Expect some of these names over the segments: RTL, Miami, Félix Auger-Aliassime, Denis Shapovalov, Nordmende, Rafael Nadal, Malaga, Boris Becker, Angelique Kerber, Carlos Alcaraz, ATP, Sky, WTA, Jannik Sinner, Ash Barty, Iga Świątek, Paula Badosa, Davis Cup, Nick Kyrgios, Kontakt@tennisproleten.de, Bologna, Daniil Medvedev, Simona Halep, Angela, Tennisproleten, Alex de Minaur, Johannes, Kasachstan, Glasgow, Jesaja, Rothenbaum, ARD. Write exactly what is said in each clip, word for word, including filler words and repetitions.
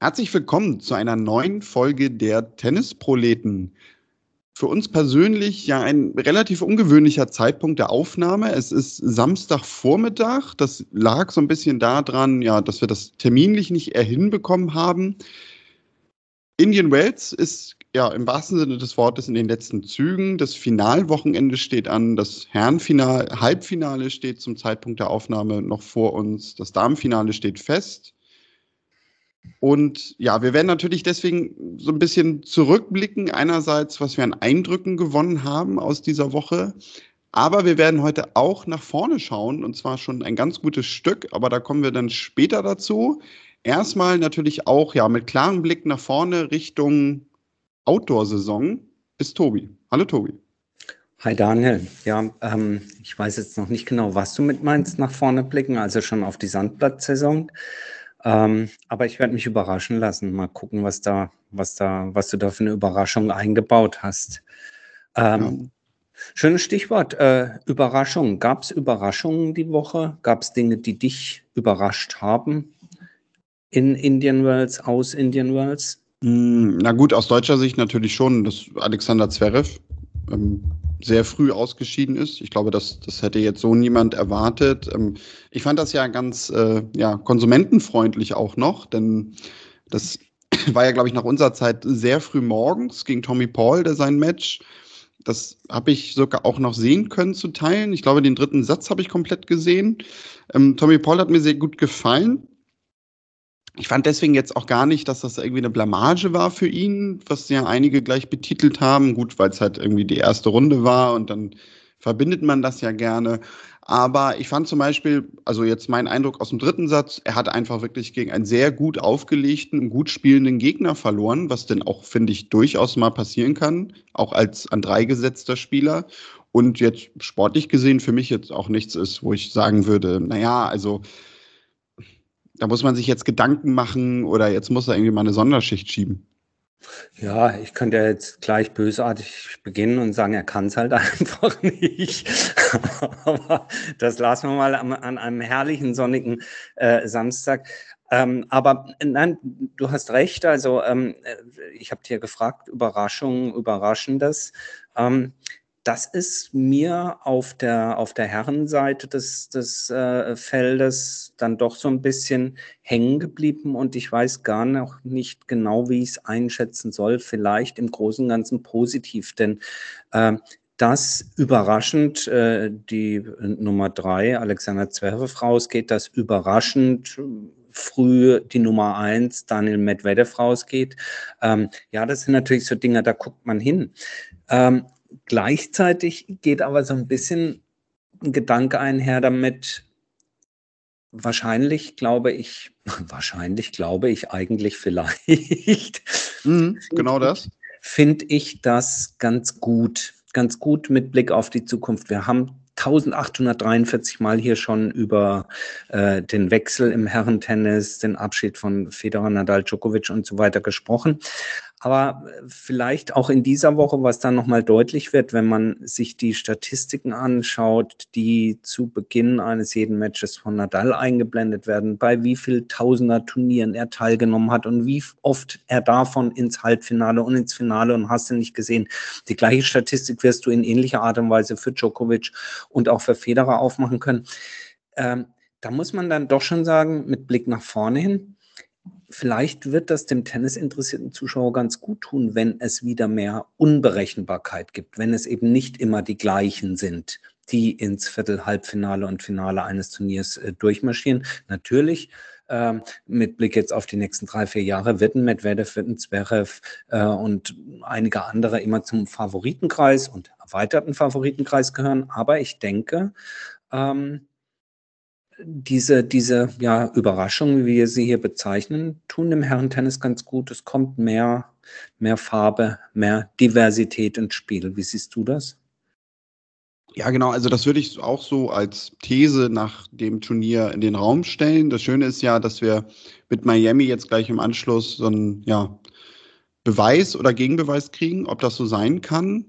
Herzlich willkommen zu einer neuen Folge der Tennisproleten. Für uns persönlich ja ein relativ ungewöhnlicher Zeitpunkt der Aufnahme. Es ist Samstagvormittag. Das lag so ein bisschen daran, ja, dass wir das terminlich nicht eher hinbekommen haben. Indian Wells ist ja im wahrsten Sinne des Wortes in den letzten Zügen. Das Finalwochenende steht an. Das Herrenfinale, Halbfinale steht zum Zeitpunkt der Aufnahme noch vor uns. Das Damenfinale steht fest. Und ja, wir werden natürlich deswegen so ein bisschen zurückblicken, einerseits, was wir an Eindrücken gewonnen haben aus dieser Woche, aber wir werden heute auch nach vorne schauen, und zwar schon ein ganz gutes Stück, aber da kommen wir dann später dazu. Erstmal natürlich auch ja mit klarem Blick nach vorne Richtung Outdoor-Saison ist Tobi. Hallo Tobi. Hi Daniel. Ja, ähm, ich weiß jetzt noch nicht genau, was du mit meinst, nach vorne blicken, also schon auf die Sandplatzsaison. Ähm, aber ich werde mich überraschen lassen. Mal gucken, was da, was da, was du da für eine Überraschung eingebaut hast. Ähm, ja. Schönes Stichwort, äh, Überraschung. Gab es Überraschungen die Woche? Gab es Dinge, die dich überrascht haben in Indian Wells, aus Indian Wells? Mm, na gut, aus deutscher Sicht natürlich schon, dass Alexander Zverev ähm, sehr früh ausgeschieden ist. Ich glaube, das, das hätte jetzt so niemand erwartet. Ich fand das ja ganz äh, ja, konsumentenfreundlich auch noch, denn das war ja, glaube ich, nach unserer Zeit sehr früh morgens gegen Tommy Paul, der sein Match, das habe ich sogar auch noch sehen können zu teilen. Ich glaube, den dritten Satz habe ich komplett gesehen. Ähm, Tommy Paul hat mir sehr gut gefallen. Ich fand deswegen jetzt auch gar nicht, dass das irgendwie eine Blamage war für ihn, was ja einige gleich betitelt haben. Gut, weil es halt irgendwie die erste Runde war und dann verbindet man das ja gerne. Aber ich fand zum Beispiel, also jetzt mein Eindruck aus dem dritten Satz, er hat einfach wirklich gegen einen sehr gut aufgelegten, gut spielenden Gegner verloren, was denn auch, finde ich, durchaus mal passieren kann, auch als an drei gesetzter Spieler. Und jetzt sportlich gesehen für mich jetzt auch nichts ist, wo ich sagen würde, naja, also da muss man sich jetzt Gedanken machen oder jetzt muss er irgendwie mal eine Sonderschicht schieben. Ja, ich könnte ja jetzt gleich bösartig beginnen und sagen, er kann es halt einfach nicht. Aber das lassen wir mal an, an einem herrlichen sonnigen äh, Samstag. Ähm, aber nein, du hast recht. Also ähm, ich habe dir gefragt, Überraschung, Überraschendes. Ähm, Das ist mir auf der, auf der Herrenseite des, des äh, Feldes dann doch so ein bisschen hängen geblieben und ich weiß gar noch nicht genau, wie ich es einschätzen soll. Vielleicht im Großen und Ganzen positiv, denn äh, dass überraschend äh, die Nummer drei, Alexander Zverev, rausgeht, dass überraschend früh die Nummer eins, Daniil Medvedev, rausgeht. Ähm, ja, das sind natürlich so Dinge, da guckt man hin. Ähm, Gleichzeitig geht aber so ein bisschen ein Gedanke einher damit, wahrscheinlich glaube ich, wahrscheinlich glaube ich eigentlich vielleicht. Mhm, genau das. Finde ich das ganz gut, ganz gut mit Blick auf die Zukunft. Wir haben eintausendachthundertdreiundvierzig Mal hier schon über äh, den Wechsel im Herrentennis, den Abschied von Federer, Nadal, Djokovic und so weiter gesprochen. Aber vielleicht auch in dieser Woche, was dann nochmal deutlich wird, wenn man sich die Statistiken anschaut, die zu Beginn eines jeden Matches von Nadal eingeblendet werden, bei wie viel Tausender Turnieren er teilgenommen hat und wie oft er davon ins Halbfinale und ins Finale und hast du nicht gesehen. Die gleiche Statistik wirst du in ähnlicher Art und Weise für Djokovic und auch für Federer aufmachen können. Ähm, da muss man dann doch schon sagen, mit Blick nach vorne hin, vielleicht wird das dem tennisinteressierten Zuschauer ganz gut tun, wenn es wieder mehr Unberechenbarkeit gibt, wenn es eben nicht immer die gleichen sind, die ins Viertel-, Halbfinale und Finale eines Turniers äh, durchmarschieren. Natürlich, ähm, mit Blick jetzt auf die nächsten drei, vier Jahre, wird ein Medvedev, wird ein Zverev äh, und einige andere immer zum Favoritenkreis und erweiterten Favoritenkreis gehören. Aber ich denke, ähm, Diese, diese ja, Überraschungen, wie wir sie hier bezeichnen, tun dem Herrentennis ganz gut. Es kommt mehr, mehr Farbe, mehr Diversität ins Spiel. Wie siehst du das? Ja, genau. Also das würde ich auch so als These nach dem Turnier in den Raum stellen. Das Schöne ist ja, dass wir mit Miami jetzt gleich im Anschluss so einen ja, Beweis oder Gegenbeweis kriegen, ob das so sein kann.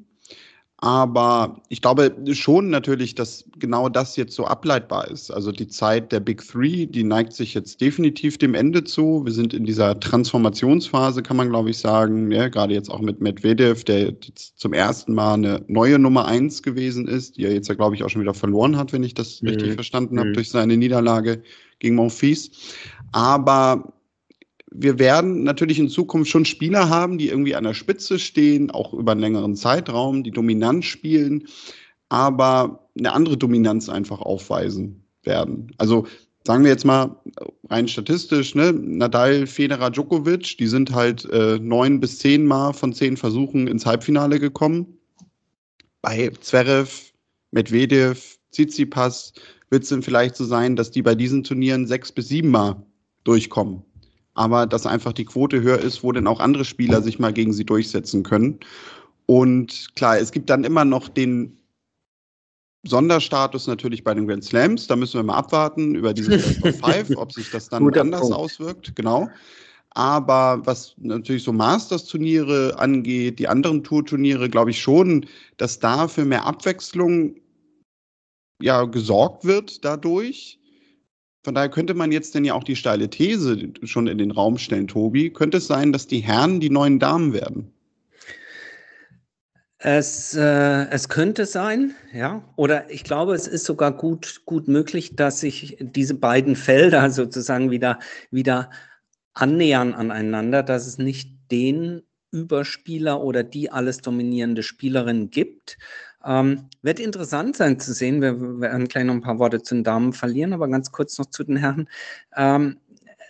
Aber ich glaube schon natürlich, dass genau das jetzt so ableitbar ist. Also die Zeit der Big Three, die neigt sich jetzt definitiv dem Ende zu. Wir sind in dieser Transformationsphase, kann man glaube ich sagen, ja, gerade jetzt auch mit Medvedev, der jetzt zum ersten Mal eine neue Nummer eins gewesen ist, die er jetzt ja glaube ich auch schon wieder verloren hat, wenn ich das mhm. richtig verstanden habe, mhm. durch seine Niederlage gegen Monfils. Aber wir werden natürlich in Zukunft schon Spieler haben, die irgendwie an der Spitze stehen, auch über einen längeren Zeitraum, die dominant spielen, aber eine andere Dominanz einfach aufweisen werden. Also sagen wir jetzt mal rein statistisch, ne? Nadal, Federer, Djokovic, die sind halt äh, neun bis zehn Mal von zehn Versuchen ins Halbfinale gekommen. Bei Zverev, Medvedev, Tsitsipas wird es dann vielleicht so sein, dass die bei diesen Turnieren sechs bis sieben Mal durchkommen. Aber dass einfach die Quote höher ist, wo dann auch andere Spieler sich mal gegen sie durchsetzen können. Und klar, es gibt dann immer noch den Sonderstatus natürlich bei den Grand Slams. Da müssen wir mal abwarten über diese Best of Five, ob sich das dann Guter anders Punkt. auswirkt. Genau. Aber was natürlich so Masters-Turniere angeht, die anderen Tour-Turniere, glaube ich schon, dass da für mehr Abwechslung ja gesorgt wird dadurch. Von daher könnte man jetzt denn ja auch die steile These schon in den Raum stellen, Tobi. Könnte es sein, dass die Herren die neuen Damen werden? Es, äh, es könnte sein, ja. Oder ich glaube, es ist sogar gut, gut möglich, dass sich diese beiden Felder sozusagen wieder, wieder annähern aneinander, dass es nicht den Überspieler oder die alles dominierende Spielerin gibt. Ähm, wird interessant sein zu sehen. Wir werden gleich noch ein paar Worte zu den Damen verlieren, aber ganz kurz noch zu den Herren. Ähm,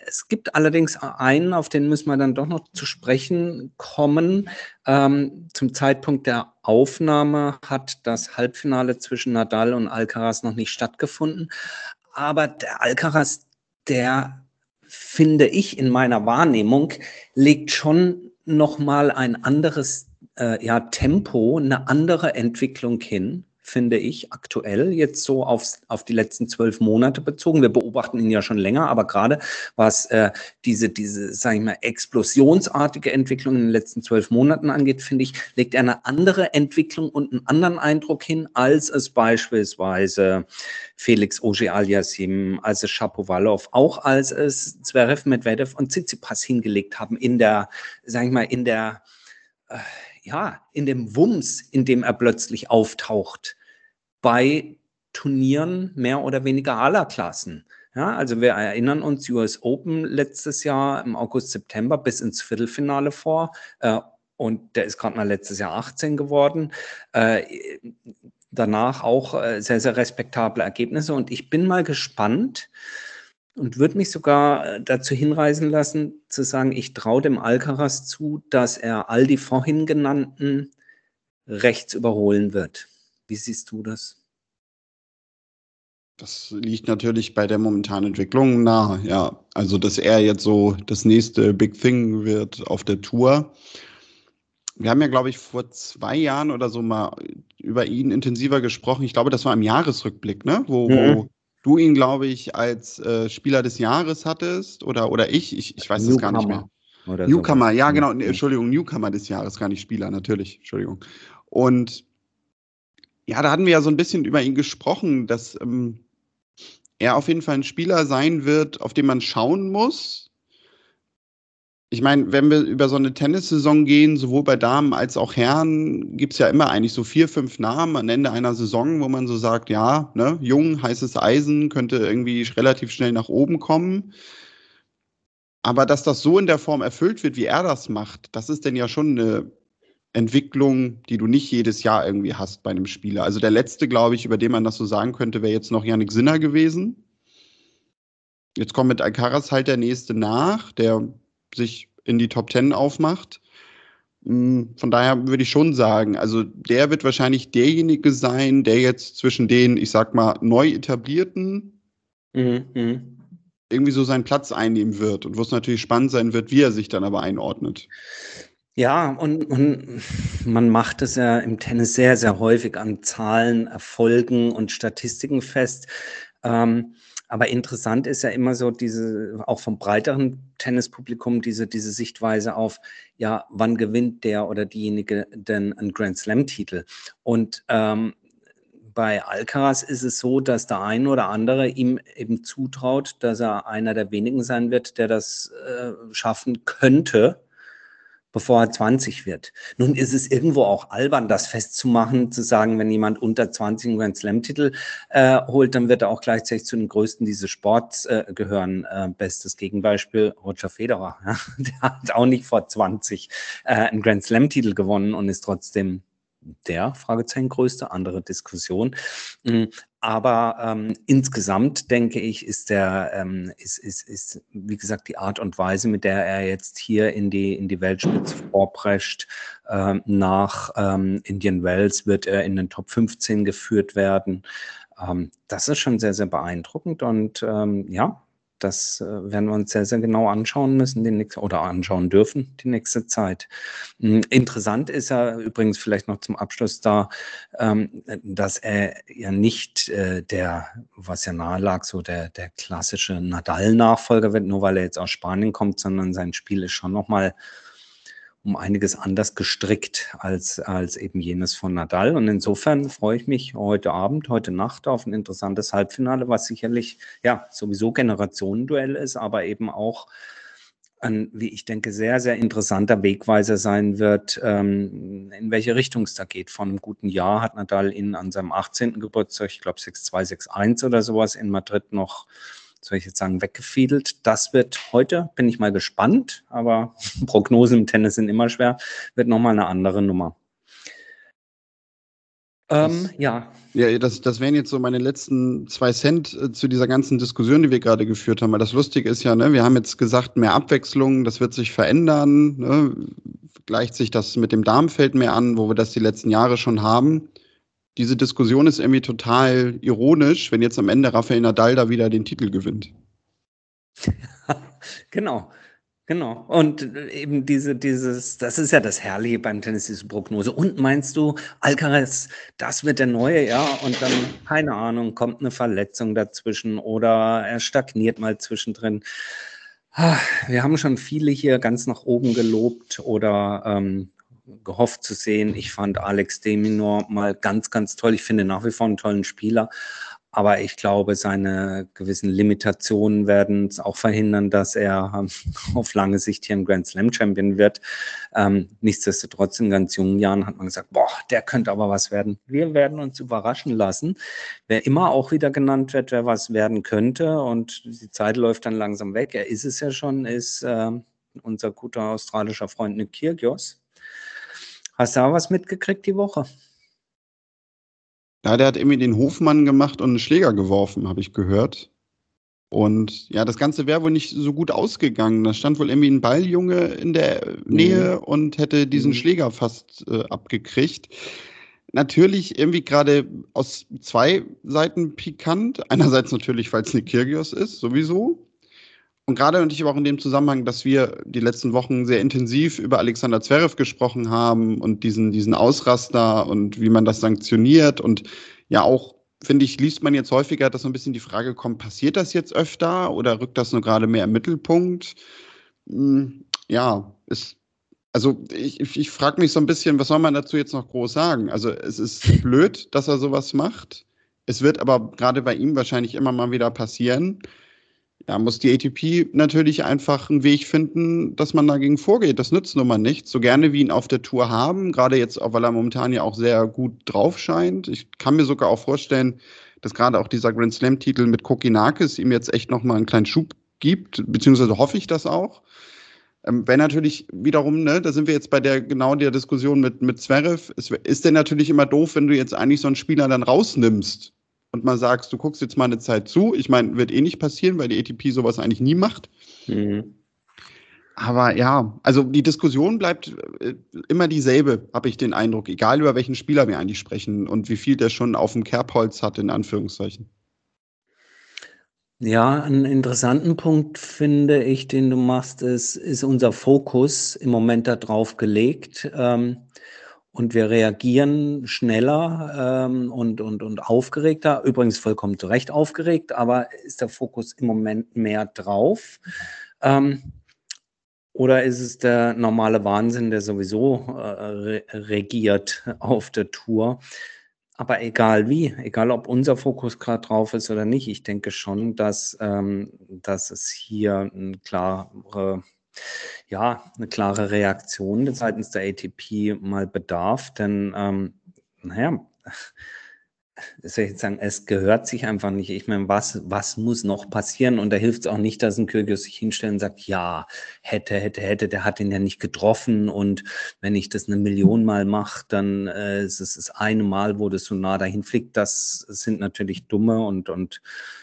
es gibt allerdings einen, auf den müssen wir dann doch noch zu sprechen kommen. Ähm, zum Zeitpunkt der Aufnahme hat das Halbfinale zwischen Nadal und Alcaraz noch nicht stattgefunden. Aber der Alcaraz, der, finde ich, in meiner Wahrnehmung, legt schon nochmal ein anderes ja, Tempo, eine andere Entwicklung hin, finde ich, aktuell, jetzt so aufs, auf die letzten zwölf Monate bezogen. Wir beobachten ihn ja schon länger, aber gerade was äh, diese, diese, sag ich mal, explosionsartige Entwicklung in den letzten zwölf Monaten angeht, finde ich, legt er eine andere Entwicklung und einen anderen Eindruck hin, als es beispielsweise Félix Auger-Aliassime, als es Shapovalov, auch als es Zverev, Medvedev und Tsitsipas hingelegt haben in der, sag ich mal, in der äh, ja, in dem Wumms, in dem er plötzlich auftaucht, bei Turnieren mehr oder weniger aller Klassen. Ja, also wir erinnern uns, U S Open letztes Jahr im August, September bis ins Viertelfinale vor äh, und der ist gerade mal letztes Jahr achtzehn geworden. Äh, danach auch äh, sehr, sehr respektable Ergebnisse und ich bin mal gespannt und würde mich sogar dazu hinreißen lassen, zu sagen, ich traue dem Alcaraz zu, dass er all die vorhin genannten rechts überholen wird. Wie siehst du das? Das liegt natürlich bei der momentanen Entwicklung nahe, ja. Also, dass er jetzt so das nächste Big Thing wird auf der Tour. Wir haben ja, glaube ich, vor zwei Jahren oder so mal über ihn intensiver gesprochen. Ich glaube, das war im Jahresrückblick, ne? Wo, mhm. wo du ihn, glaube ich, als äh, Spieler des Jahres hattest oder, oder ich, ich, ich weiß das Newcomer. gar nicht mehr. Oder Newcomer, sowas. ja genau, nee, Entschuldigung, Newcomer des Jahres, gar nicht Spieler, natürlich, Entschuldigung. Und ja, da hatten wir ja so ein bisschen über ihn gesprochen, dass ähm, er auf jeden Fall ein Spieler sein wird, auf den man schauen muss. Ich meine, wenn wir über so eine Tennissaison gehen, sowohl bei Damen als auch Herren, gibt's ja immer eigentlich so vier, fünf Namen am Ende einer Saison, wo man so sagt, ja, ne, jung, heißes Eisen, könnte irgendwie relativ schnell nach oben kommen. Aber dass das so in der Form erfüllt wird, wie er das macht, das ist denn ja schon eine Entwicklung, die du nicht jedes Jahr irgendwie hast bei einem Spieler. Also der letzte, glaube ich, über den man das so sagen könnte, wäre jetzt noch Jannik Sinner gewesen. Jetzt kommt mit Alcaraz halt der nächste nach, der sich in die Top Ten aufmacht. Von daher würde ich schon sagen, also der wird wahrscheinlich derjenige sein, der jetzt zwischen den, ich sag mal, neu etablierten mhm. irgendwie so seinen Platz einnehmen wird und wo es natürlich spannend sein wird, wie er sich dann aber einordnet. Ja, und, und man macht es ja im Tennis sehr, sehr häufig an Zahlen, Erfolgen und Statistiken fest. Ähm, Aber interessant ist ja immer so diese, auch vom breiteren Tennispublikum, diese, diese Sichtweise auf, ja, wann gewinnt der oder diejenige denn einen Grand-Slam-Titel? Und ähm, bei Alcaraz ist es so, dass der ein oder andere ihm eben zutraut, dass er einer der wenigen sein wird, der das äh, schaffen könnte, bevor er zwanzig wird. Nun ist es irgendwo auch albern, das festzumachen, zu sagen, wenn jemand unter zwanzig einen Grand Slam-Titel äh, holt, dann wird er auch gleichzeitig zu den Größten dieses Sports äh, gehören. Äh, bestes Gegenbeispiel, Roger Federer. Ja? Der hat auch nicht vor zwanzig äh, einen Grand Slam-Titel gewonnen und ist trotzdem der, Fragezeichen, größte, andere Diskussion. Aber ähm, insgesamt, denke ich, ist, der, ähm, ist, ist, ist, wie gesagt, die Art und Weise, mit der er jetzt hier in die, in die Weltspitze vorprescht. Ähm, nach ähm, Indian Wells wird er in den Top fünfzehn geführt werden. Ähm, das ist schon sehr, sehr beeindruckend. Und ähm, ja, das werden wir uns sehr, sehr genau anschauen müssen die nächste, oder anschauen dürfen die nächste Zeit. Interessant ist ja übrigens vielleicht noch zum Abschluss da, dass er ja nicht der, was ja nahe lag, so der, der klassische Nadal-Nachfolger wird, nur weil er jetzt aus Spanien kommt, sondern sein Spiel ist schon nochmal um einiges anders gestrickt als, als eben jenes von Nadal. Und insofern freue ich mich heute Abend, heute Nacht auf ein interessantes Halbfinale, was sicherlich ja sowieso Generationenduell ist, aber eben auch ein, wie ich denke, sehr, sehr interessanter Wegweiser sein wird, ähm, in welche Richtung es da geht. Vor einem guten Jahr hat Nadal ihn an seinem achtzehnten Geburtstag, ich glaube sechs zwei, sechs eins oder sowas in Madrid noch, soll ich jetzt sagen, weggefiedelt. Das wird heute, bin ich mal gespannt, aber Prognosen im Tennis sind immer schwer, wird nochmal eine andere Nummer. Ähm, ja. Ja, das, das wären jetzt so meine letzten zwei Cent zu dieser ganzen Diskussion, die wir gerade geführt haben. Weil das Lustige ist ja, ne, wir haben jetzt gesagt, mehr Abwechslung, das wird sich verändern. Ne? Gleicht sich das mit dem Damenfeld mehr an, wo wir das die letzten Jahre schon haben. Diese Diskussion ist irgendwie total ironisch, wenn jetzt am Ende Rafael Nadal da wieder den Titel gewinnt. Genau, genau. Und eben diese, dieses, das ist ja das Herrliche beim Tennis, diese Prognose. Und meinst du, Alcaraz, das wird der neue, ja? Und dann, keine Ahnung, kommt eine Verletzung dazwischen oder er stagniert mal zwischendrin. Wir haben schon viele hier ganz nach oben gelobt oder ähm, gehofft zu sehen. Ich fand Alex de Minaur mal ganz, ganz toll. Ich finde nach wie vor einen tollen Spieler, aber ich glaube, seine gewissen Limitationen werden es auch verhindern, dass er auf lange Sicht hier ein Grand Slam Champion wird. Ähm, nichtsdestotrotz in ganz jungen Jahren hat man gesagt, boah, der könnte aber was werden. Wir werden uns überraschen lassen. Wer immer auch wieder genannt wird, wer was werden könnte und die Zeit läuft dann langsam weg. Er ist es ja schon, ist äh, unser guter australischer Freund Nick Kyrgios. Hast du da was mitgekriegt die Woche? Ja, der hat irgendwie den Hofmann gemacht und einen Schläger geworfen, habe ich gehört. Und ja, das Ganze wäre wohl nicht so gut ausgegangen. Da stand wohl irgendwie ein Balljunge in der Nähe mhm. und hätte diesen mhm. Schläger fast äh, abgekriegt. Natürlich irgendwie gerade aus zwei Seiten pikant. Einerseits natürlich, weil es Nick Kyrgios ist, sowieso. Und gerade, und ich habe auch in dem Zusammenhang, dass wir die letzten Wochen sehr intensiv über Alexander Zverev gesprochen haben und diesen, diesen Ausraster und wie man das sanktioniert. Und ja auch, finde ich, liest man jetzt häufiger, dass so ein bisschen die Frage kommt, passiert das jetzt öfter oder rückt das nur gerade mehr im Mittelpunkt? Ja, ist, also ich, ich frage mich so ein bisschen, was soll man dazu jetzt noch groß sagen? Also es ist blöd, dass er sowas macht. Es wird aber gerade bei ihm wahrscheinlich immer mal wieder passieren. Da muss die A T P natürlich einfach einen Weg finden, dass man dagegen vorgeht. Das nützt nun mal nichts. So gerne wie ihn auf der Tour haben, gerade jetzt, weil er momentan ja auch sehr gut drauf scheint. Ich kann mir sogar auch vorstellen, dass gerade auch dieser Grand Slam-Titel mit Kokinakis ihm jetzt echt nochmal einen kleinen Schub gibt, beziehungsweise hoffe ich das auch. Ähm, wenn natürlich wiederum, ne, da sind wir jetzt bei der genau der Diskussion mit, mit Zverev, es ist denn natürlich immer doof, wenn du jetzt eigentlich so einen Spieler dann rausnimmst. Und mal sagst, du guckst jetzt mal eine Zeit zu. Ich meine, wird eh nicht passieren, weil die A T P sowas eigentlich nie macht. Mhm. Aber ja, also die Diskussion bleibt immer dieselbe, habe ich den Eindruck. Egal, über welchen Spieler wir eigentlich sprechen und wie viel der schon auf dem Kerbholz hat, in Anführungszeichen. Ja, einen interessanten Punkt finde ich, den du machst, ist, ist unser Fokus im Moment da drauf gelegt. Ähm, und wir reagieren schneller ähm, und, und, und aufgeregter, übrigens vollkommen zu Recht aufgeregt, aber ist der Fokus im Moment mehr drauf? Ähm, oder ist es der normale Wahnsinn, der sowieso äh, re regiert auf der Tour? Aber egal wie, egal ob unser Fokus gerade drauf ist oder nicht, ich denke schon, dass, ähm, dass es hier eine klare, ja, eine klare Reaktion seitens der A T P mal bedarf. Denn, ähm, naja, ich würde sagen, es gehört sich einfach nicht. Ich meine, was, was muss noch passieren? Und da hilft es auch nicht, dass ein Kyrgios sich hinstellt und sagt, ja, hätte, hätte, hätte, der hat ihn ja nicht getroffen. Und wenn ich das eine Million Mal mache, dann äh, ist es das eine Mal, wo das so nah dahin fliegt. Das sind natürlich dumme und, und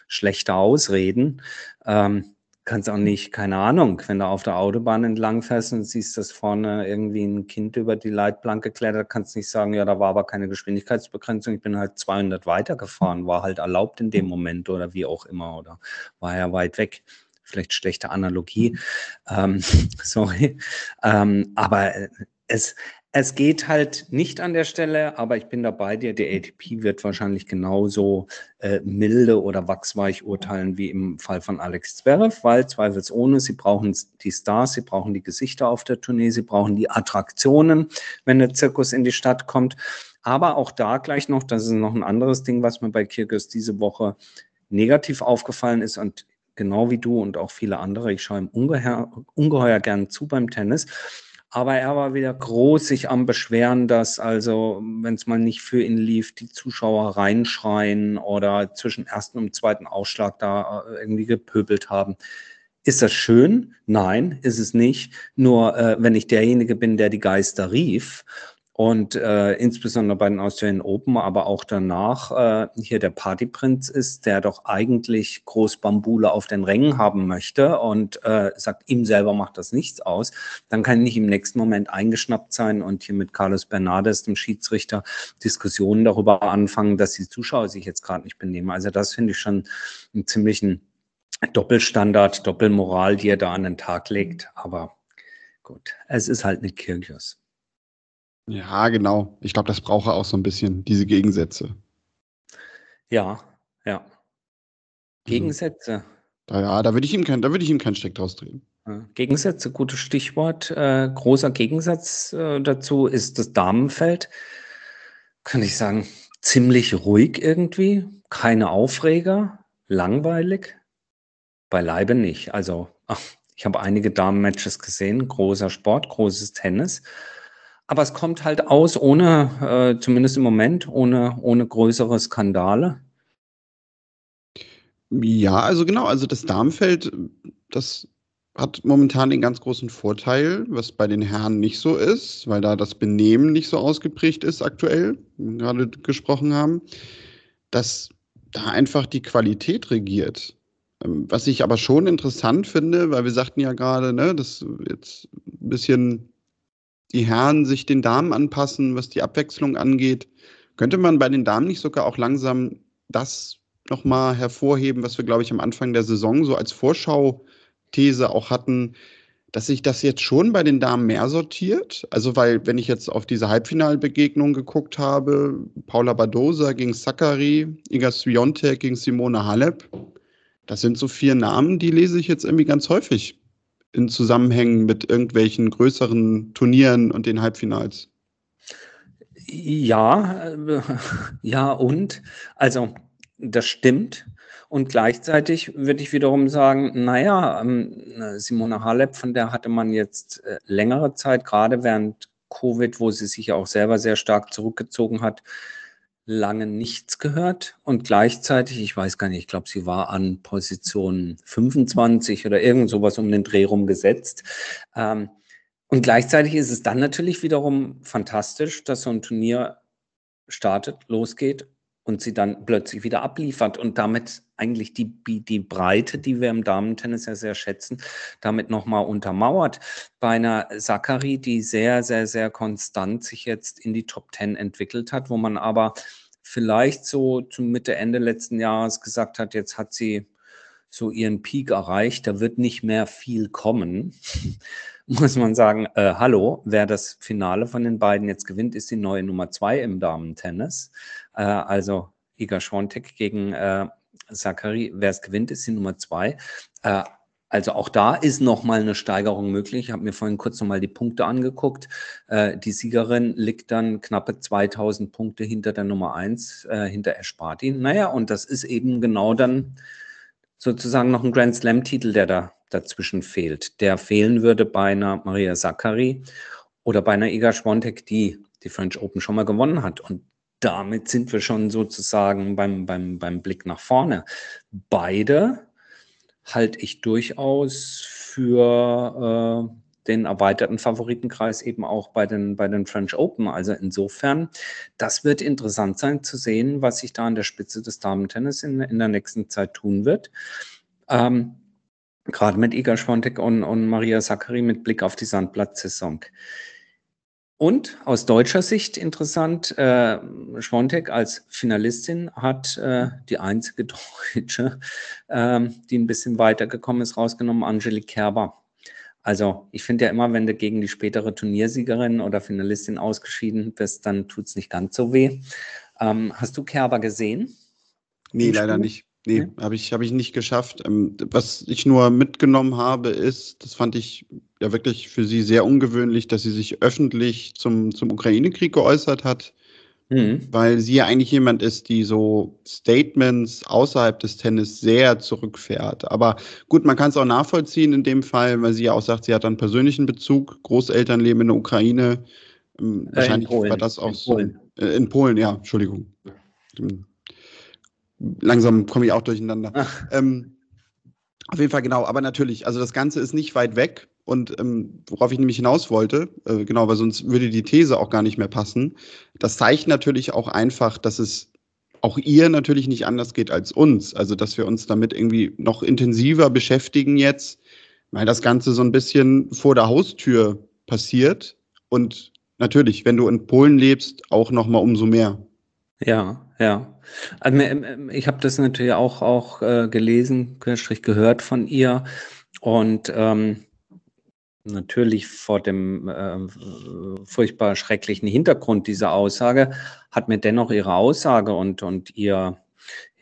schlechte Ausreden. Ähm, kannst auch nicht, keine Ahnung, wenn du auf der Autobahn entlang fährst und siehst, dass vorne irgendwie ein Kind über die Leitplanke klettert, kannst nicht sagen, ja, da war aber keine Geschwindigkeitsbegrenzung, ich bin halt zweihundert weitergefahren, war halt erlaubt in dem Moment oder wie auch immer oder war ja weit weg. Vielleicht schlechte Analogie, ähm, sorry, ähm, aber es, es geht halt nicht an der Stelle, aber ich bin da bei dir, der A T P wird wahrscheinlich genauso äh, milde oder wachsweich urteilen wie im Fall von Alex Zverev, weil zweifelsohne, sie brauchen die Stars, sie brauchen die Gesichter auf der Tournee, sie brauchen die Attraktionen, wenn der Zirkus in die Stadt kommt. Aber auch da gleich noch, das ist noch ein anderes Ding, was mir bei Kyrgios diese Woche negativ aufgefallen ist und genau wie du und auch viele andere, ich schaue ihm ungeheuer, ungeheuer gern zu beim Tennis. Aber er war wieder groß sich am Beschweren, dass also, wenn es mal nicht für ihn lief, die Zuschauer reinschreien oder zwischen ersten und zweiten Aufschlag da irgendwie gepöbelt haben. Ist das schön? Nein, ist es nicht. Nur äh, wenn ich derjenige bin, der die Geister rief und äh, insbesondere bei den Australian Open, aber auch danach äh, hier der Partyprinz ist, der doch eigentlich Großbambule auf den Rängen haben möchte und äh, sagt, ihm selber macht das nichts aus, dann kann ich im nächsten Moment eingeschnappt sein und hier mit Carlos Bernardes, dem Schiedsrichter, Diskussionen darüber anfangen, dass die Zuschauer sich jetzt gerade nicht benehmen. Also das finde ich schon einen ziemlichen Doppelstandard, Doppelmoral, die er da an den Tag legt. Aber gut, es ist halt nicht Kyrgios. Ja, genau. Ich glaube, das braucht er auch so ein bisschen, diese Gegensätze. Ja, ja. Gegensätze. Also, ja, da würde ich ihm keinen kein Steck draus drehen. Gegensätze, gutes Stichwort. Äh, großer Gegensatz äh, dazu ist das Damenfeld. Kann ich sagen, ziemlich ruhig irgendwie. Keine Aufreger. Langweilig. Beileibe nicht. Also, ach, ich habe einige Damen-Matches gesehen. Großer Sport, großes Tennis. Aber es kommt halt aus ohne, äh, zumindest im Moment, ohne, ohne größere Skandale. Ja, also genau, also das Damenfeld, das hat momentan den ganz großen Vorteil, was bei den Herren nicht so ist, weil da das Benehmen nicht so ausgeprägt ist aktuell, wie wir gerade gesprochen haben, dass da einfach die Qualität regiert. Was ich aber schon interessant finde, weil wir sagten ja gerade, ne, dass jetzt ein bisschen die Herren sich den Damen anpassen, was die Abwechslung angeht. Könnte man bei den Damen nicht sogar auch langsam das nochmal hervorheben, was wir, glaube ich, am Anfang der Saison so als Vorschau-These auch hatten, dass sich das jetzt schon bei den Damen mehr sortiert? Also, weil, wenn ich jetzt auf diese Halbfinalbegegnung geguckt habe, Paula Badosa gegen Sakkari, Iga Świątek gegen Simona Halep, das sind so vier Namen, die lese ich jetzt irgendwie ganz häufig in Zusammenhängen mit irgendwelchen größeren Turnieren und den Halbfinals? Ja, ja und? Also, das stimmt. Und gleichzeitig würde ich wiederum sagen, naja, Simona Halep, von der hatte man jetzt längere Zeit, gerade während Covid, wo sie sich ja auch selber sehr stark zurückgezogen hat, lange nichts gehört und gleichzeitig, ich weiß gar nicht, ich glaube, sie war an Position fünfundzwanzig oder irgend sowas um den Dreh rum gesetzt. Ähm, und gleichzeitig ist es dann natürlich wiederum fantastisch, dass so ein Turnier startet, losgeht und sie dann plötzlich wieder abliefert und damit eigentlich die, die Breite, die wir im Damentennis ja sehr schätzen, damit nochmal untermauert. Bei einer Sakkari, die sehr, sehr, sehr konstant sich jetzt in die Top Ten entwickelt hat, wo man aber vielleicht so zum Mitte, Ende letzten Jahres gesagt hat, jetzt hat sie so ihren Peak erreicht, da wird nicht mehr viel kommen. muss man sagen, äh, hallo, wer das Finale von den beiden jetzt gewinnt, ist die neue Nummer zwei im Damen-Tennis. Äh, also Iga Świątek gegen äh, Sakkari, wer es gewinnt, ist die Nummer zwei. Äh, Also auch da ist nochmal eine Steigerung möglich. Ich habe mir vorhin kurz nochmal die Punkte angeguckt. Äh, die Siegerin liegt dann knappe zweitausend Punkte hinter der Nummer eins, äh, hinter Ash Barty. Naja, und das ist eben genau dann sozusagen noch ein Grand-Slam-Titel, der da dazwischen fehlt. Der fehlen würde bei einer Maria Sakkari oder bei einer Iga Świątek, die die French Open schon mal gewonnen hat. Und damit sind wir schon sozusagen beim, beim, beim Blick nach vorne. Beide halte ich durchaus für äh, den erweiterten Favoritenkreis eben auch bei den, bei den French Open. Also insofern, das wird interessant sein zu sehen, was sich da an der Spitze des Damen-Tennis in, in der nächsten Zeit tun wird. Ähm, Gerade mit Iga Świątek und, und Maria Sakkari mit Blick auf die Sandplatzsaison. Und aus deutscher Sicht interessant, äh, Świątek als Finalistin hat äh, die einzige Deutsche, äh, die ein bisschen weitergekommen ist, rausgenommen, Angelique Kerber. Also ich finde ja immer, wenn du gegen die spätere Turniersiegerin oder Finalistin ausgeschieden bist, dann tut es nicht ganz so weh. Ähm, hast du Kerber gesehen? Nee, leider nicht. Nee, okay. habe ich, hab ich nicht geschafft. Was ich nur mitgenommen habe, ist, das fand ich ja wirklich für sie sehr ungewöhnlich, dass sie sich öffentlich zum, zum Ukraine-Krieg geäußert hat, mhm. weil sie ja eigentlich jemand ist, die so Statements außerhalb des Tennis sehr zurückfährt. Aber gut, man kann es auch nachvollziehen in dem Fall, weil sie ja auch sagt, sie hat einen persönlichen Bezug, Großeltern leben in der Ukraine. Wahrscheinlich äh, war das auch in so. Polen. Äh, in Polen, ja, Entschuldigung. Langsam komme ich auch durcheinander. Ähm, auf jeden Fall, genau. Aber natürlich, also das Ganze ist nicht weit weg. Und ähm, worauf ich nämlich hinaus wollte, äh, genau, weil sonst würde die These auch gar nicht mehr passen. Das zeigt natürlich auch einfach, dass es auch ihr natürlich nicht anders geht als uns. Also, dass wir uns damit irgendwie noch intensiver beschäftigen jetzt, weil das Ganze so ein bisschen vor der Haustür passiert. Und natürlich, wenn du in Polen lebst, auch noch mal umso mehr. Ja, ja. Also, ich habe das natürlich auch, auch äh, gelesen, gehört von ihr und ähm, natürlich vor dem äh, furchtbar schrecklichen Hintergrund dieser Aussage hat mir dennoch ihre Aussage und, und ihr,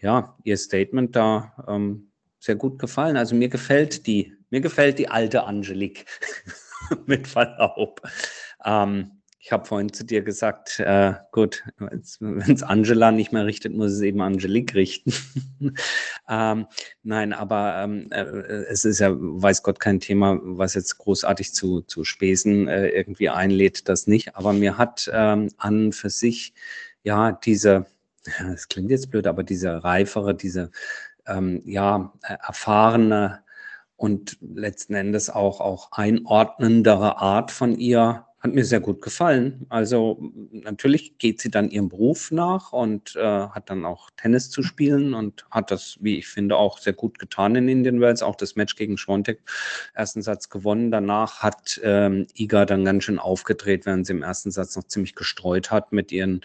ja, ihr Statement da ähm, sehr gut gefallen. Also mir gefällt die, mir gefällt die alte Angelique mit Verlaub. Ähm, Ich habe vorhin zu dir gesagt, äh, gut, wenn es Angela nicht mehr richtet, muss es eben Angelique richten. ähm, nein, aber ähm, äh, es ist ja, weiß Gott, kein Thema, was jetzt großartig zu, zu Spesen äh, irgendwie einlädt, das nicht. Aber mir hat ähm, an für sich, ja, diese, das klingt jetzt blöd, aber diese reifere, diese, ähm, ja, erfahrene und letzten Endes auch, auch einordnendere Art von ihr, hat mir sehr gut gefallen. Also natürlich geht sie dann ihrem Beruf nach und äh, hat dann auch Tennis zu spielen und hat das, wie ich finde, auch sehr gut getan in Indian Wells. Auch das Match gegen Świątek, ersten Satz gewonnen. Danach hat ähm, Iga dann ganz schön aufgedreht, während sie im ersten Satz noch ziemlich gestreut hat mit ihren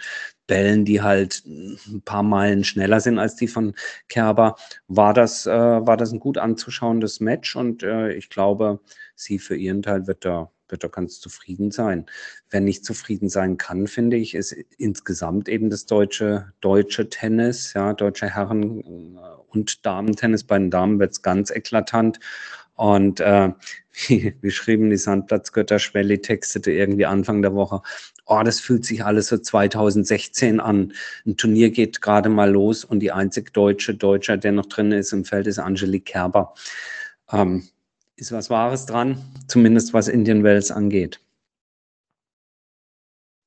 Bällen, die halt ein paar Meilen schneller sind als die von Kerber. War das, äh, war das ein gut anzuschauendes Match und äh, ich glaube, sie für ihren Teil wird da wird doch ganz zufrieden sein. Wer nicht zufrieden sein kann, finde ich, ist insgesamt eben das deutsche, deutsche Tennis, ja, deutsche Herren- und Damen-Tennis. Bei den Damen wird es ganz eklatant. Und äh, wie, wie schrieben die Sandplatzgötter Schwelli textete irgendwie Anfang der Woche, oh, das fühlt sich alles so zweitausendsechzehn an. Ein Turnier geht gerade mal los und die einzig deutsche Deutscher, der noch drin ist im Feld, ist Angelique Kerber. Ähm, Ist was Wahres dran, zumindest was Indian Wells angeht.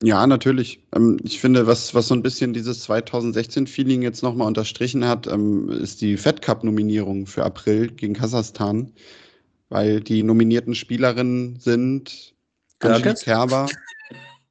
Ja, natürlich. Ich finde, was, was so ein bisschen dieses zweitausendsechzehn-Feeling jetzt nochmal unterstrichen hat, ist die Fed Cup-Nominierung für April gegen Kasachstan, weil die nominierten Spielerinnen sind Angelique Kerber,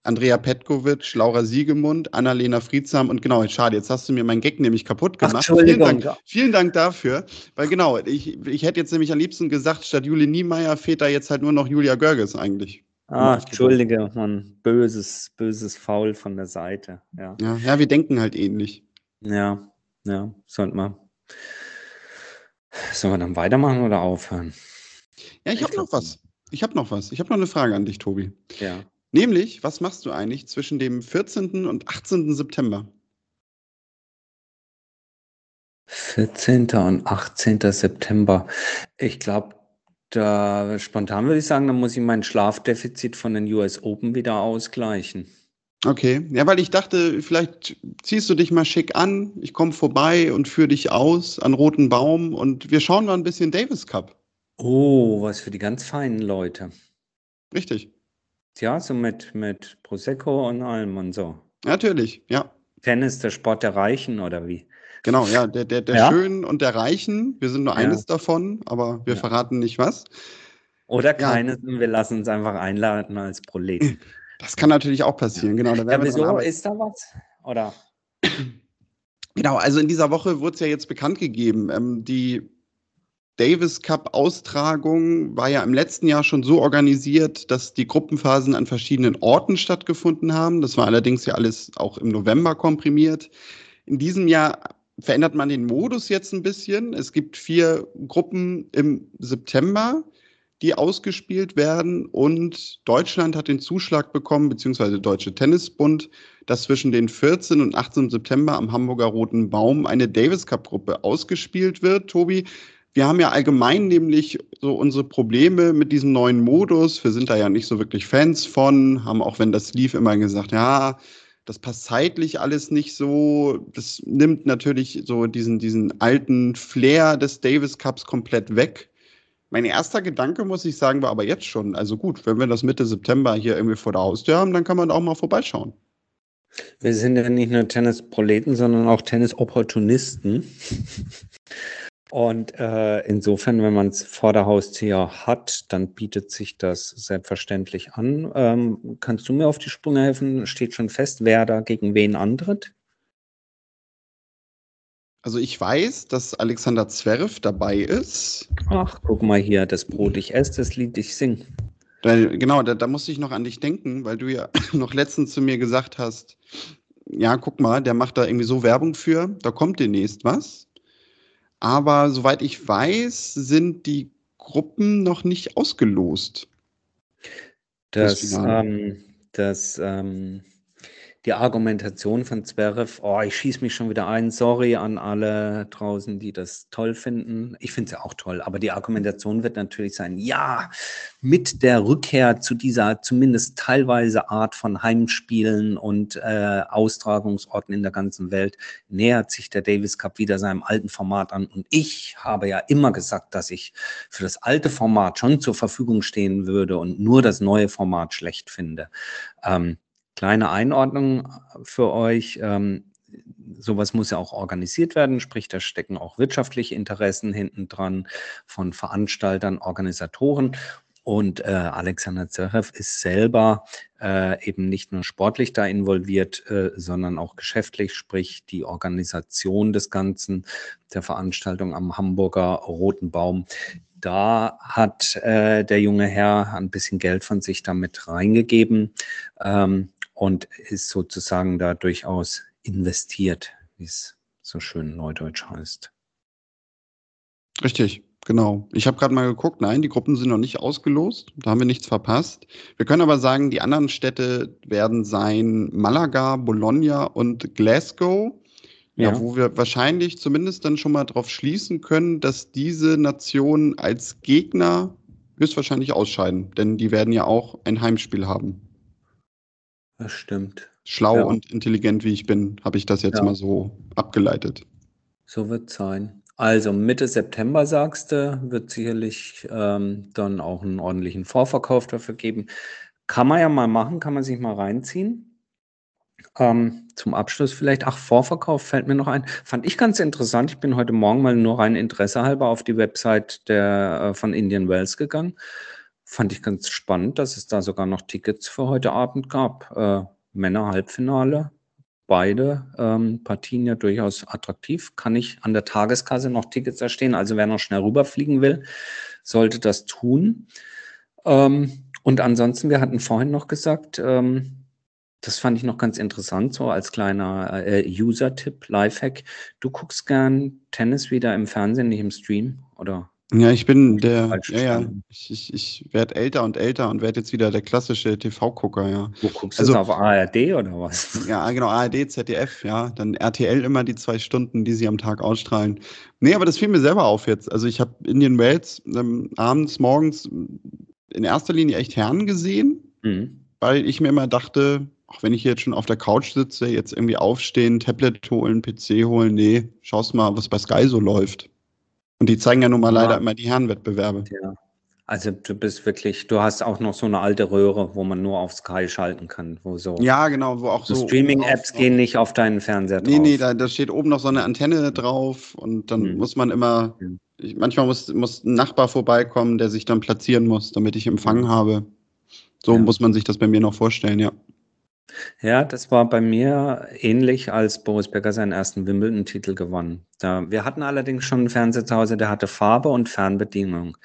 Andrea Petkovic, Laura Siegemund, Annalena Friedsam und genau, schade, jetzt hast du mir meinen Gag nämlich kaputt gemacht. Ach, Entschuldigung. Vielen Dank, vielen Dank dafür, weil genau, ich, ich hätte jetzt nämlich am liebsten gesagt, statt Juli Niemeyer fehlt da jetzt halt nur noch Julia Görges eigentlich. Ah, entschuldige, Mann, böses, böses Foul von der Seite. Ja, ja, ja, wir denken halt ähnlich. Ja, ja, sollten wir. Sollen wir dann weitermachen oder aufhören? Ja, ich, ich habe noch was. ich habe noch was. Ich habe noch eine Frage an dich, Tobi. Ja. Nämlich, was machst du eigentlich zwischen dem vierzehnten und achtzehnten September? vierzehnten und achtzehnten September. Ich glaube, da spontan würde ich sagen, dann muss ich mein Schlafdefizit von den U S Open wieder ausgleichen. Okay, ja, weil ich dachte, vielleicht ziehst du dich mal schick an, ich komme vorbei und führe dich aus an Rothenbaum und wir schauen mal ein bisschen Davis Cup. Oh, was für die ganz feinen Leute. Richtig. Ja, so mit, mit Prosecco und allem und so. Natürlich, ja. Tennis, der Sport der Reichen oder wie? Genau, ja, der, der, der ja? Schönen und der Reichen. Wir sind nur eines ja. davon, aber wir ja. verraten nicht was. Oder keines ja. und wir lassen uns einfach einladen als Proleten. Das kann natürlich auch passieren, genau. Da ja, wieso? Ist da was? Oder? Genau, also in dieser Woche wurde es ja jetzt bekannt gegeben. Ähm, die Davis Cup-Austragung war ja im letzten Jahr schon so organisiert, dass die Gruppenphasen an verschiedenen Orten stattgefunden haben. Das war allerdings ja alles auch im November komprimiert. In diesem Jahr verändert man den Modus jetzt ein bisschen. Es gibt vier Gruppen im September, die ausgespielt werden. Und Deutschland hat den Zuschlag bekommen, beziehungsweise Deutsche Tennisbund, dass zwischen den vierzehnten und achtzehnten September am Hamburger Roten Baum eine Davis-Cup-Gruppe ausgespielt wird. Tobi, wir haben ja allgemein nämlich so unsere Probleme mit diesem neuen Modus. Wir sind da ja nicht so wirklich Fans von, haben auch, wenn das lief, immer gesagt, ja, das passt zeitlich alles nicht so. Das nimmt natürlich so diesen, diesen alten Flair des Davis Cups komplett weg. Mein erster Gedanke, muss ich sagen, war aber jetzt schon, also gut, wenn wir das Mitte September hier irgendwie vor der Haustür haben, dann kann man da auch mal vorbeischauen. Wir sind ja nicht nur Tennisproleten, sondern auch Tennisopportunisten. Und äh, insofern, wenn man es vor der Haustür hat, dann bietet sich das selbstverständlich an. Ähm, kannst du mir auf die Sprünge helfen? Steht schon fest, wer da gegen wen antritt? Also ich weiß, dass Alexander Zverev dabei ist. Ach, guck mal hier, das Brot ich esse, das Lied ich sing. Da, genau, da, da musste ich noch an dich denken, weil du ja noch letztens zu mir gesagt hast, ja, guck mal, der macht da irgendwie so Werbung für, da kommt demnächst was. Aber soweit ich weiß, sind die Gruppen noch nicht ausgelost. Das, ähm, das, ähm, die Argumentation von Zverev, oh, ich schieße mich schon wieder ein, sorry an alle draußen, die das toll finden. Ich finde es ja auch toll, aber die Argumentation wird natürlich sein, ja, mit der Rückkehr zu dieser zumindest teilweise Art von Heimspielen und äh, Austragungsorten in der ganzen Welt nähert sich der Davis Cup wieder seinem alten Format an. Und ich habe ja immer gesagt, dass ich für das alte Format schon zur Verfügung stehen würde und nur das neue Format schlecht finde. Ähm, Kleine Einordnung für euch, ähm, sowas muss ja auch organisiert werden, sprich da stecken auch wirtschaftliche Interessen hinten dran von Veranstaltern, Organisatoren und äh, Alexander Zverev ist selber äh, eben nicht nur sportlich da involviert, äh, sondern auch geschäftlich, sprich die Organisation des Ganzen, der Veranstaltung am Hamburger Roten Baum. Da hat äh, der junge Herr ein bisschen Geld von sich damit reingegeben, ähm, und ist sozusagen da durchaus investiert, wie es so schön neudeutsch heißt. Richtig, genau. Ich habe gerade mal geguckt, nein, die Gruppen sind noch nicht ausgelost, da haben wir nichts verpasst. Wir können aber sagen, die anderen Städte werden sein Malaga, Bologna und Glasgow, ja. Ja, wo wir wahrscheinlich zumindest dann schon mal darauf schließen können, dass diese Nationen als Gegner höchstwahrscheinlich ausscheiden, denn die werden ja auch ein Heimspiel haben. Das stimmt. Schlau ja. und intelligent, wie ich bin, habe ich das jetzt ja. mal so abgeleitet. So wird es sein. Also Mitte September, sagst du, wird sicherlich ähm, dann auch einen ordentlichen Vorverkauf dafür geben. Kann man ja mal machen, kann man sich mal reinziehen. Ähm, zum Abschluss vielleicht, ach, Vorverkauf fällt mir noch ein. Fand ich ganz interessant. Ich bin heute Morgen mal nur rein interessehalber auf die Website der, äh, von Indian Wells gegangen. Fand ich ganz spannend, dass es da sogar noch Tickets für heute Abend gab. Äh, Männer-Halbfinale, beide ähm, Partien ja durchaus attraktiv. Kann ich an der Tageskasse noch Tickets erstehen? Also wer noch schnell rüberfliegen will, sollte das tun. Ähm, und ansonsten, wir hatten vorhin noch gesagt, ähm, das fand ich noch ganz interessant, so als kleiner äh, User-Tipp, Lifehack. Du guckst gern Tennis wieder im Fernsehen, nicht im Stream, oder? Ja, ich bin der, ja, ja, ich, ich, ich werde älter und älter und werde jetzt wieder der klassische T V-Gucker, ja. Wo guckst also, du das auf A R D oder was? Ja, genau, A R D, Z D F, ja, dann R T L immer die zwei Stunden, die sie am Tag ausstrahlen. Nee, aber das fiel mir selber auf jetzt. Also ich habe Indian Wells ähm, abends, morgens in erster Linie echt Herren gesehen, mhm. weil ich mir immer dachte, auch wenn ich jetzt schon auf der Couch sitze, jetzt irgendwie aufstehen, Tablet holen, P C holen, nee, schaust mal, was bei Sky so läuft. Und die zeigen ja nun mal ja. leider immer die Herrenwettbewerbe. Ja. Also du bist wirklich, du hast auch noch so eine alte Röhre, wo man nur auf Sky schalten kann. Wo so ja, genau, wo auch so. so Streaming-Apps gehen nicht auf deinen Fernseher drauf. Nee, nee, da, da steht oben noch so eine Antenne drauf und dann mhm. muss man immer, mhm. ich, manchmal muss, muss ein Nachbar vorbeikommen, der sich dann platzieren muss, damit ich Empfang habe. So ja. muss man sich das bei mir noch vorstellen, ja. Ja, das war bei mir ähnlich, als Boris Becker seinen ersten Wimbledon-Titel gewann. Da, wir hatten allerdings schon einen Fernseher zu Hause, der hatte Farbe und Fernbedienung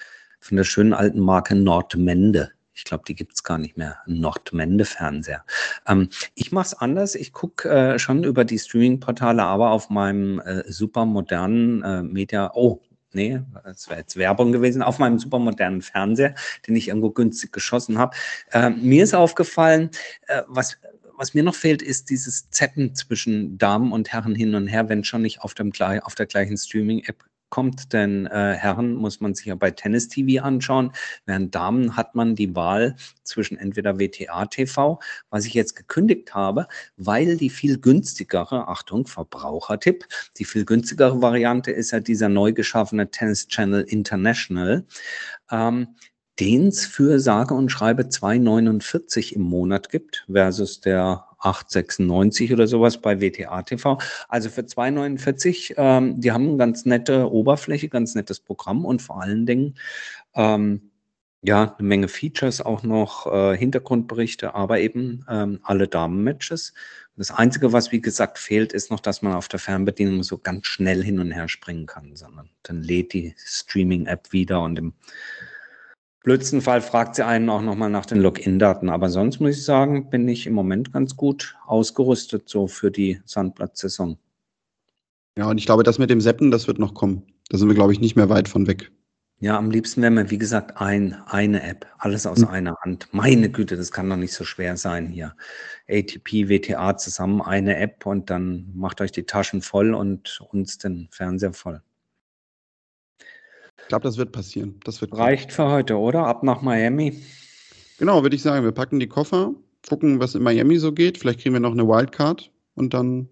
von der schönen alten Marke Nordmende. Ich glaube, die gibt es gar nicht mehr. Nordmende-Fernseher. Ähm, ich mache es anders. Ich gucke äh, schon über die Streaming-Portale, aber auf meinem äh, super modernen äh, Media... Oh, nee, das wäre jetzt Werbung gewesen. Auf meinem super modernen Fernseher, den ich irgendwo günstig geschossen habe. Äh, mir ist aufgefallen, äh, was... Was mir noch fehlt, ist dieses Zappen zwischen Damen und Herren hin und her, wenn schon nicht auf, dem, auf der gleichen Streaming-App kommt. Denn äh, Herren muss man sich ja bei Tennis-T V anschauen, während Damen hat man die Wahl zwischen entweder W T A T V, was ich jetzt gekündigt habe, weil die viel günstigere, Achtung, Verbrauchertipp, die viel günstigere Variante ist ja dieser neu geschaffene Tennis Channel International, ähm, den es für sage und schreibe zwei neunundvierzig im Monat gibt versus der acht sechsundneunzig oder sowas bei W T A T V. Also für zwei neunundvierzig, ähm, die haben eine ganz nette Oberfläche, ganz nettes Programm und vor allen Dingen ähm, ja eine Menge Features auch noch, äh, Hintergrundberichte, aber eben ähm, alle Damen-Matches. Das Einzige, was wie gesagt fehlt, ist noch, dass man auf der Fernbedienung so ganz schnell hin und her springen kann, sondern dann lädt die Streaming-App wieder und im blödsten Fall fragt sie einen auch nochmal nach den Login-Daten. Aber sonst muss ich sagen, bin ich im Moment ganz gut ausgerüstet so für die Sandplatzsaison. Ja, und ich glaube, das mit dem Seppen, das wird noch kommen. Da sind wir, glaube ich, nicht mehr weit von weg. Ja, am liebsten wäre mir, wie gesagt, ein, eine App. Alles aus mhm. einer Hand. Meine Güte, das kann doch nicht so schwer sein hier. A T P, W T A zusammen, eine App und dann macht euch die Taschen voll und uns den Fernseher voll. Ich glaube, das wird passieren. Das wird Reicht kommen. Für heute, oder? Ab nach Miami. Genau, würde ich sagen. Wir packen die Koffer, gucken, was in Miami so geht. Vielleicht kriegen wir noch eine Wildcard und dann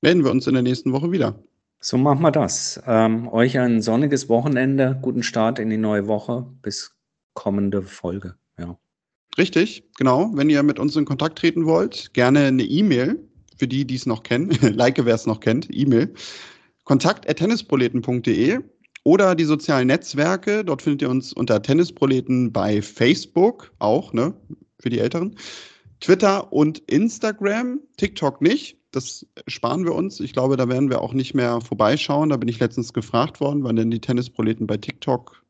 melden wir uns in der nächsten Woche wieder. So machen wir das. Ähm, euch ein sonniges Wochenende, guten Start in die neue Woche, bis kommende Folge. Ja. Richtig, genau. Wenn ihr mit uns in Kontakt treten wollt, gerne eine E-Mail für die, die es noch kennen. Like, wer es noch kennt, E-Mail. kontakt at tennisproleten punkt de oder die sozialen Netzwerke, dort findet ihr uns unter Tennisproleten bei Facebook, auch, ne, für die Älteren. Twitter und Instagram, TikTok nicht, das sparen wir uns. Ich glaube, da werden wir auch nicht mehr vorbeischauen. Da bin ich letztens gefragt worden, wann denn die Tennisproleten bei TikTok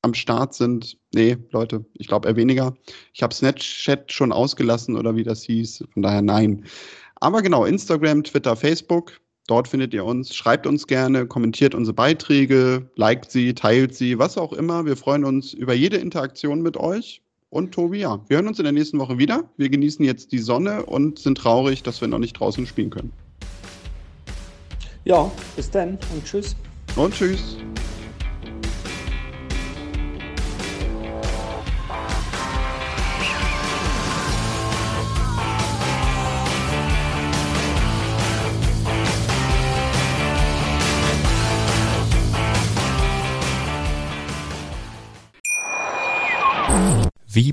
am Start sind. Nee, Leute, ich glaube eher weniger. Ich habe Snapchat schon ausgelassen oder wie das hieß, von daher nein. Aber genau, Instagram, Twitter, Facebook. Dort findet ihr uns, schreibt uns gerne, kommentiert unsere Beiträge, liked sie, teilt sie, was auch immer. Wir freuen uns über jede Interaktion mit euch. Und Tobi, ja, wir hören uns in der nächsten Woche wieder. Wir genießen jetzt die Sonne und sind traurig, dass wir noch nicht draußen spielen können. Ja, bis dann und tschüss. Und tschüss. Wie